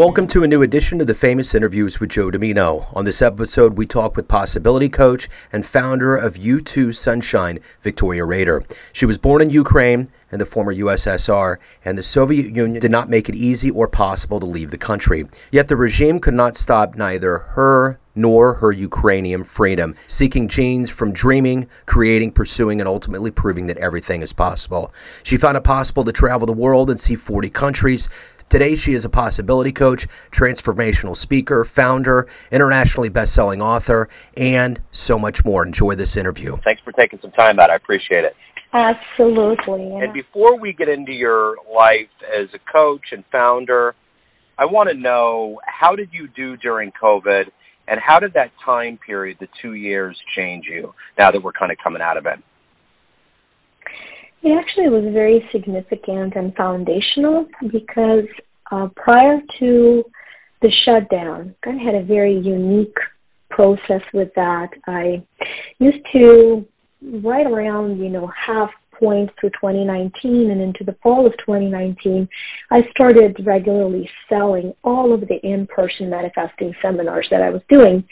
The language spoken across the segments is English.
Welcome to a new edition of the Famous Interviews with Joe Dimino. On this episode, we talk with possibility coach and founder of U2 Sunshine, Victoria Rader. She was born in Ukraine and the former USSR, and the Soviet Union did not make it easy or possible to leave the country. Yet the regime could not stop neither her nor her Ukrainian freedom, seeking Jane's from dreaming, creating, pursuing, and ultimately proving that everything is possible. She found it possible to travel the world and see 40 countries. Today, she is a possibility coach, transformational speaker, founder, internationally best-selling author, and so much more. Enjoy this interview. Thanks for taking some time out. I appreciate it. Absolutely. Yeah. And before we get into your life as a coach and founder, I want to know, how did you do during COVID, and how did that time period, the 2 years, change you now that we're kind of coming out of it? It actually was very significant and foundational because prior to the shutdown, I had a very unique process with that. I used to right around, half point through 2019 and into the fall of 2019, I started regularly selling all of the in-person manifesting seminars that I was doing.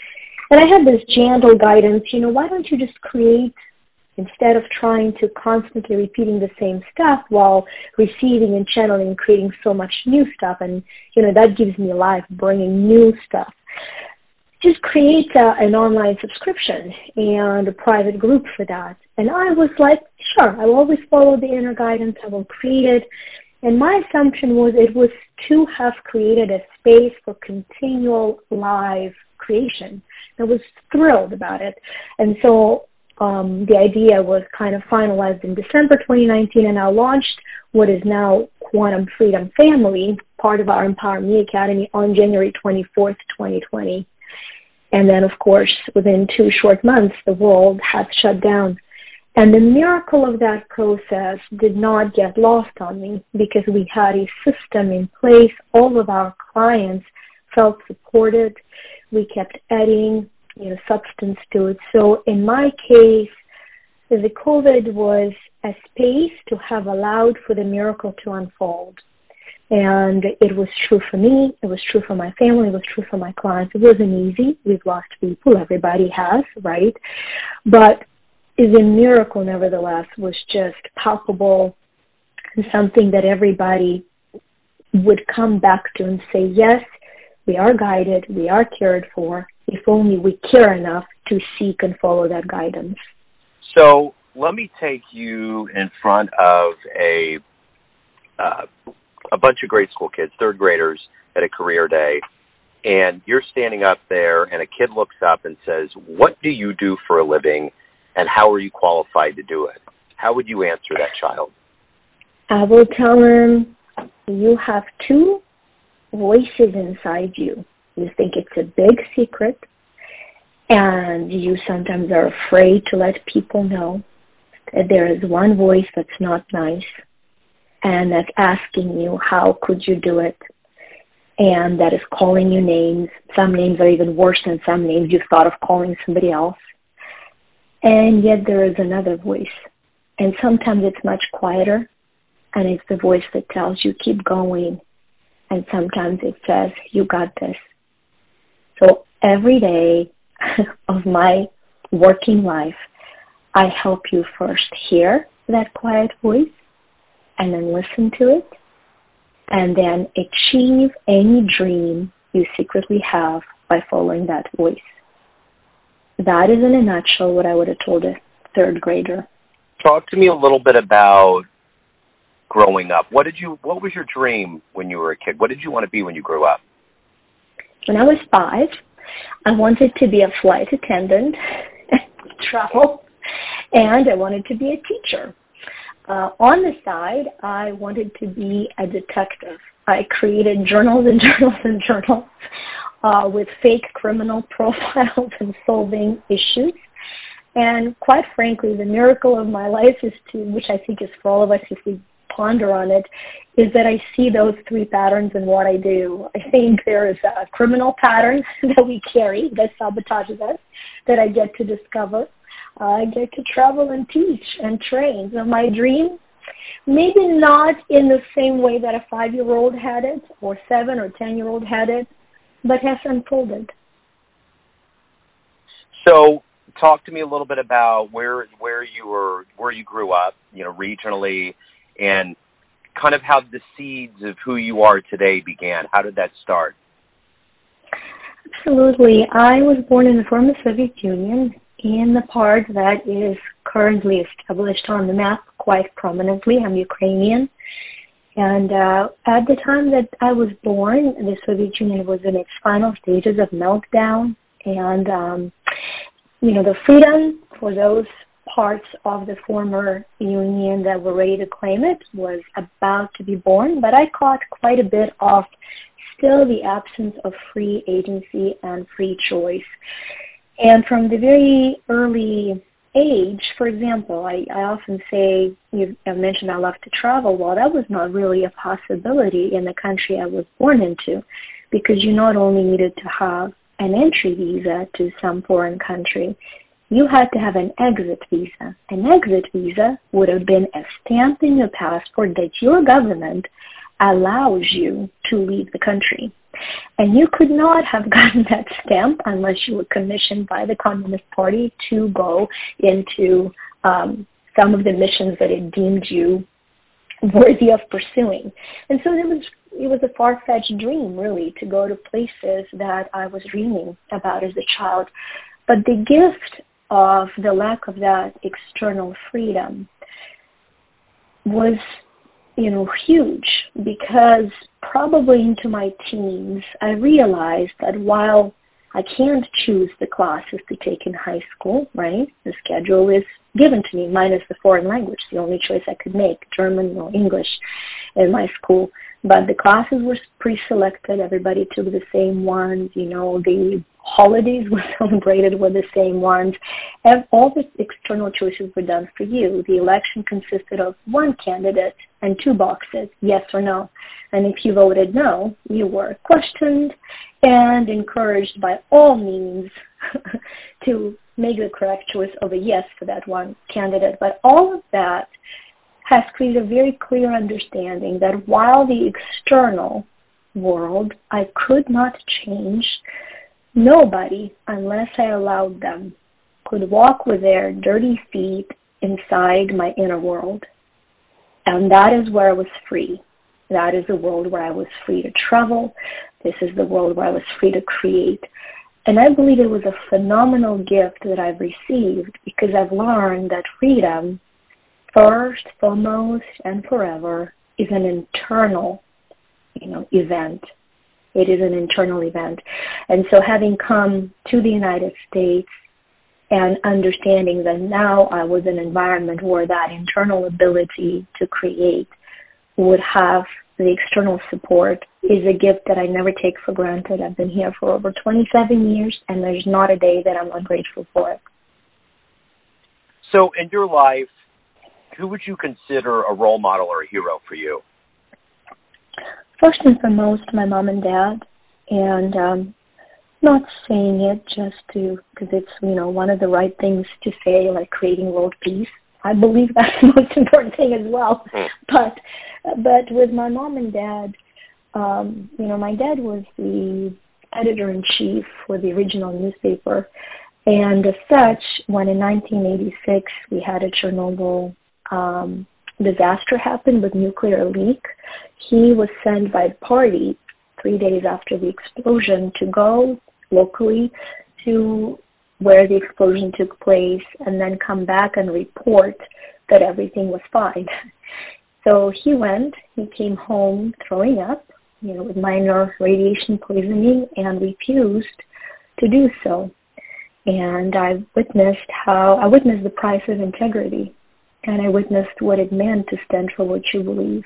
And I had this gentle guidance, why don't you just create, instead of trying to constantly repeating the same stuff while receiving and channeling and creating so much new stuff. And, that gives me life, bringing new stuff. Just create an online subscription and a private group for that. And I was like, sure, I'll always follow the inner guidance. I will create it. And my assumption was it was to have created a space for continual live creation. I was thrilled about it. And so the idea was kind of finalized in December 2019, and I launched what is now Quantum Freedom Family, part of our Empower Me Academy, on January 24th, 2020. And then, of course, within 2 short months, the world had shut down. And the miracle of that process did not get lost on me because we had a system in place. All of our clients felt supported. We kept adding substance to it. So in my case, the COVID was a space to have allowed for the miracle to unfold. And it was true for me, it was true for my family, it was true for my clients. It wasn't easy. We've lost people, everybody has, right? But the miracle, nevertheless, was just palpable and something that everybody would come back to and say, yes, we are guided, we are cared for, if only we care enough to seek and follow that guidance. So let me take you in front of a bunch of grade school kids, third graders, at a career day, and you're standing up there, and a kid looks up and says, what do you do for a living, and how are you qualified to do it? How would you answer that child? I will tell them, you have 2 voices inside you. You think it's a big secret, and you sometimes are afraid to let people know that there is one voice that's not nice, and that's asking you, how could you do it? And that is calling you names. Some names are even worse than some names you've thought of calling somebody else. And yet there is another voice, and sometimes it's much quieter, and it's the voice that tells you, keep going, and sometimes it says, you got this. So every day of my working life, I help you first hear that quiet voice and then listen to it and then achieve any dream you secretly have by following that voice. That is in a nutshell what I would have told a third grader. Talk to me a little bit about growing up. What was your dream when you were a kid? What did you want to be when you grew up? When I was 5, I wanted to be a flight attendant, travel, and I wanted to be a teacher. On the side, I wanted to be a detective. I created journals with fake criminal profiles and solving issues. And quite frankly, the miracle of my life is which I think is for all of us if we ponder on it, is that I see those 3 patterns in what I do. I think there is a criminal pattern that we carry that sabotages us, that I get to discover. I get to travel and teach and train. So my dream Maybe not in the same way that a 5-year-old had it, or 7 or 10-year-old had it, but has unfolded. So talk to me a little bit about where you grew up, you know, regionally, and kind of how the seeds of who you are today began. How did that start? Absolutely. I was born in the former Soviet Union, in the part that is currently established on the map quite prominently. I'm Ukrainian. And at the time that I was born, the Soviet Union was in its final stages of meltdown. And, you know, the freedom for those parts of the former Union that were ready to claim it was about to be born. But I caught quite a bit of still the absence of free agency and free choice. And from the very early age, for example, I often say, you mentioned I love to travel. Well, that was not really a possibility in the country I was born into, because you not only needed to have an entry visa to some foreign country, you had to have an exit visa. An exit visa would have been a stamp in your passport that your government allows you to leave the country. And you could not have gotten that stamp unless you were commissioned by the Communist Party to go into some of the missions that it deemed you worthy of pursuing. And so it was a far-fetched dream, really, to go to places that I was dreaming about as a child. But the gift of the lack of that external freedom was, you know, huge, because probably into my teens, I realized that while I can't choose the classes to take in high school, right? The schedule is given to me, minus the foreign language, the only choice I could make, German or English in my school. But the classes were pre-selected. Everybody took the same ones. You know, the holidays were celebrated with the same ones. And all the external choices were done for you. The election consisted of one candidate and two boxes, yes or no. And if you voted no, you were questioned and encouraged by all means to make the correct choice of a yes for that one candidate. But all of that has created a very clear understanding that while the external world I could not change, nobody, unless I allowed them, could walk with their dirty feet inside my inner world. And that is where I was free. That is the world where I was free to travel. This is the world where I was free to create. And I believe it was a phenomenal gift that I've received, because I've learned that freedom, first, foremost, and forever, is an internal, you know, event. It is an internal event. And so having come to the United States and understanding that now I was in an environment where that internal ability to create would have the external support is a gift that I never take for granted. I've been here for over 27 years, and there's not a day that I'm ungrateful for it. So in your life, who would you consider a role model or a hero for you? First and foremost, my mom and dad, and not saying it just to, because it's, you know, one of the right things to say, like creating world peace. I believe that's the most important thing as well. But with my mom and dad, you know, my dad was the editor-in-chief for the original newspaper, and as such, when in 1986 we had a Chernobyl disaster happen with nuclear leak, he was sent by the party 3 days after the explosion to go locally to where the explosion took place and then come back and report that everything was fine. So he went, he came home throwing up, you know, with minor radiation poisoning, and refused to do so. And I witnessed the price of integrity, and I witnessed what it meant to stand for what you believe.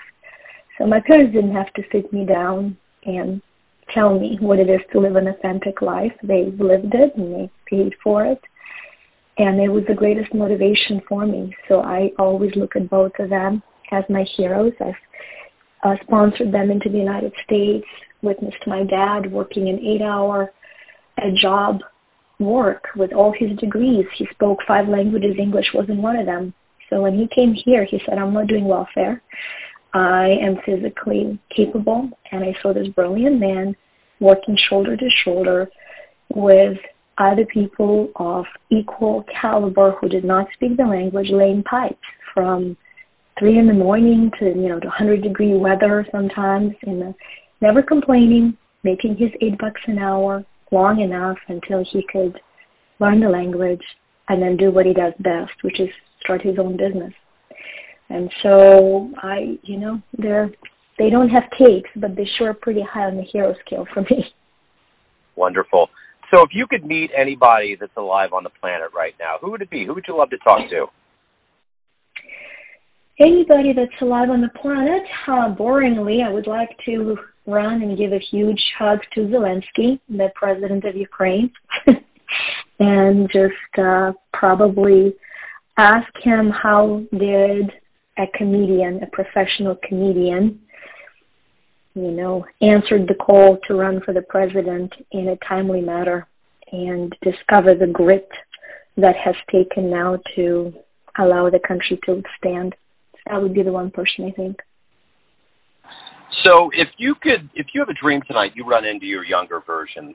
So my parents didn't have to sit me down and tell me what it is to live an authentic life. They lived it, and they paid for it. And it was the greatest motivation for me. So I always look at both of them as my heroes. I've sponsored them into the United States, witnessed my dad working an 8-hour job work with all his degrees. He spoke 5 languages. English wasn't one of them. So when he came here, he said, I'm not doing welfare. I am physically capable, and I saw this brilliant man working shoulder to shoulder with other people of equal caliber who did not speak the language, laying pipes from 3 a.m. to, to 100-degree weather sometimes, and never complaining, making his $8 an hour long enough until he could learn the language and then do what he does best, which is start his own business. And so I, they don't have cakes, but they sure are pretty high on the hero scale for me. Wonderful. So if you could meet anybody that's alive on the planet right now, who would it be? Who would you love to talk to? Anybody that's alive on the planet, boringly, I would like to run and give a huge hug to Zelensky, the president of Ukraine, and just probably ask him how did a professional comedian, answered the call to run for the president in a timely manner and discover the grit that has taken now to allow the country to stand. That would be the one person, I think. So if you have a dream tonight, you run into your younger version,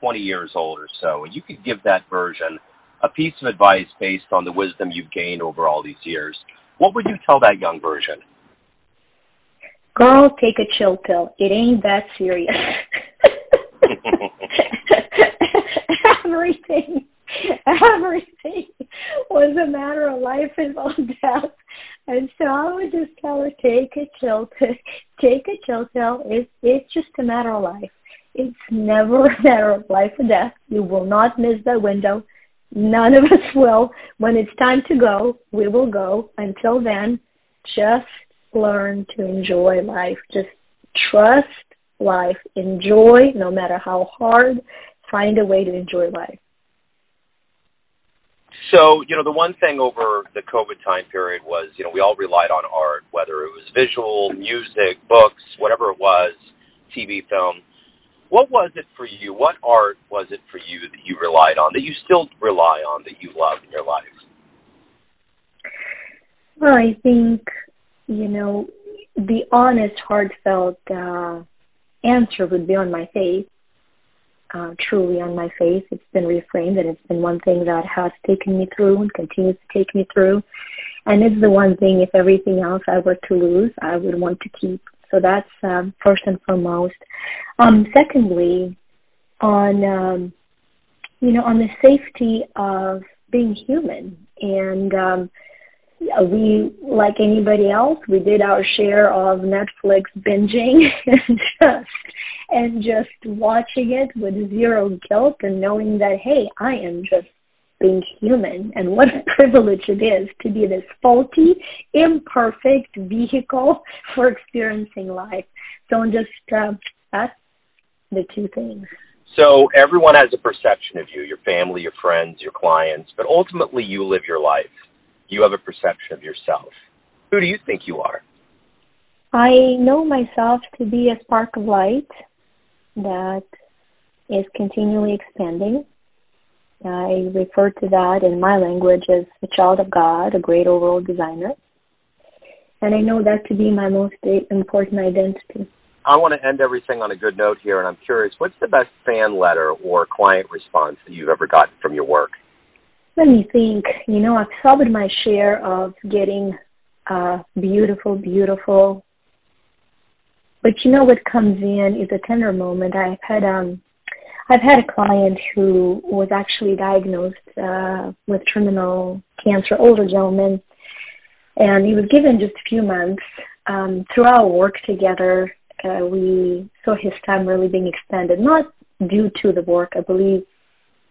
20 years old or so, and you could give that version a piece of advice based on the wisdom you've gained over all these years, what would you tell that young version? Girl, take a chill pill. It ain't that serious. Everything was a matter of life and death. And so I would just tell her, take a chill pill. It's just a matter of life. It's never a matter of life or death. You will not miss that window. None of us will. When it's time to go, we will go. Until then, just learn to enjoy life. Just trust life. Enjoy, no matter how hard. Find a way to enjoy life. So, the one thing over the COVID time period was, we all relied on art, whether it was visual, music, books, whatever it was, TV, film. What was it for you? What art was it for you that you relied on, that you still rely on, that you love in your life? Well, I think, the honest, heartfelt answer would be on my faith, truly on my faith. It's been reframed, and it's been one thing that has taken me through and continues to take me through. And it's the one thing, if everything else I were to lose, I would want to keep. So that's first and foremost. Secondly, on the safety of being human, and we, like anybody else, we did our share of Netflix binging and just watching it with zero guilt and knowing that, hey, I am just being human, and what a privilege it is to be this faulty, imperfect vehicle for experiencing life. So just that's the two things. So everyone has a perception of you, your family, your friends, your clients, but ultimately you live your life. You have a perception of yourself. Who do you think you are? I know myself to be a spark of light that is continually expanding. I refer to that in my language as a child of God, a great overall designer. And I know that to be my most important identity. I want to end everything on a good note here, and I'm curious, what's the best fan letter or client response that you've ever gotten from your work? Let me think. I've solved my share of getting beautiful. But what comes in is a tender moment. I've had a client who was actually diagnosed with terminal cancer, older gentleman, and he was given just a few months. Through our work together, we saw his time really being extended, not due to the work. I believe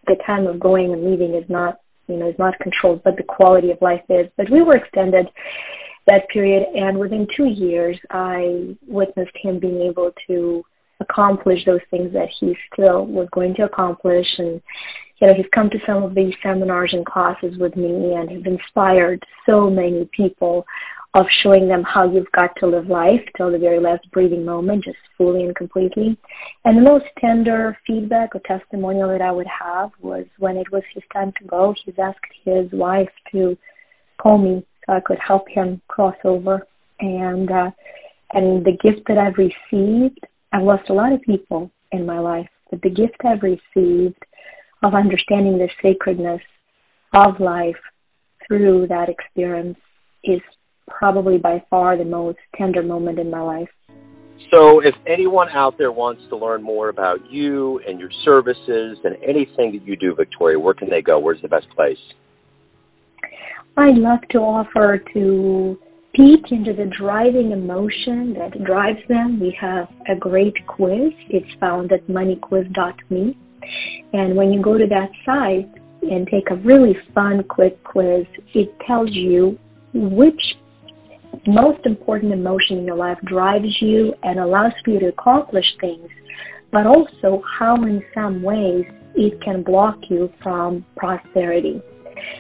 the time of going and leaving is not, is not controlled, but the quality of life is. But we were extended that period, and within 2 years, I witnessed him being able to accomplish those things that he still was going to accomplish. And he's come to some of these seminars and classes with me and has inspired so many people of showing them how you've got to live life till the very last breathing moment, just fully and completely. And the most tender feedback or testimonial that I would have was when it was his time to go, he's asked his wife to call me I could help him cross over. And the gift that I've received, I've lost a lot of people in my life, but the gift I've received of understanding the sacredness of life through that experience is probably by far the most tender moment in my life. So if anyone out there wants to learn more about you and your services and anything that you do, Victoria, where can they go? Where's the best place? I'd love to offer to peek into the driving emotion that drives them. We have a great quiz. It's found at moneyquiz.me. And when you go to that site and take a really fun, quick quiz, it tells you which most important emotion in your life drives you and allows for you to accomplish things, but also how in some ways it can block you from prosperity.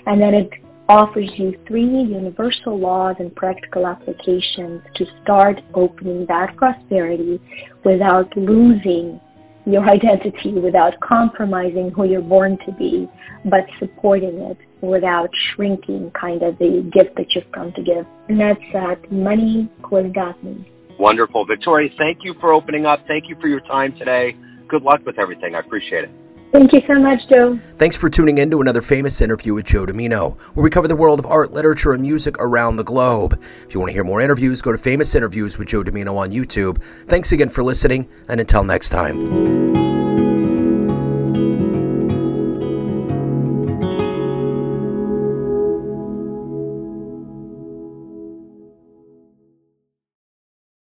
And then it offers you 3 universal laws and practical applications to start opening that prosperity without losing your identity, without compromising who you're born to be, but supporting it without shrinking kind of the gift that you've come to give. And that's at moneyquiz.me. Wonderful. Victoria, thank you for opening up. Thank you for your time today. Good luck with everything. I appreciate it. Thank you so much, Joe. Thanks for tuning in to another Famous Interview with Joe Dimino, where we cover the world of art, literature, and music around the globe. If you want to hear more interviews, go to Famous Interviews with Joe Dimino on YouTube. Thanks again for listening, and until next time.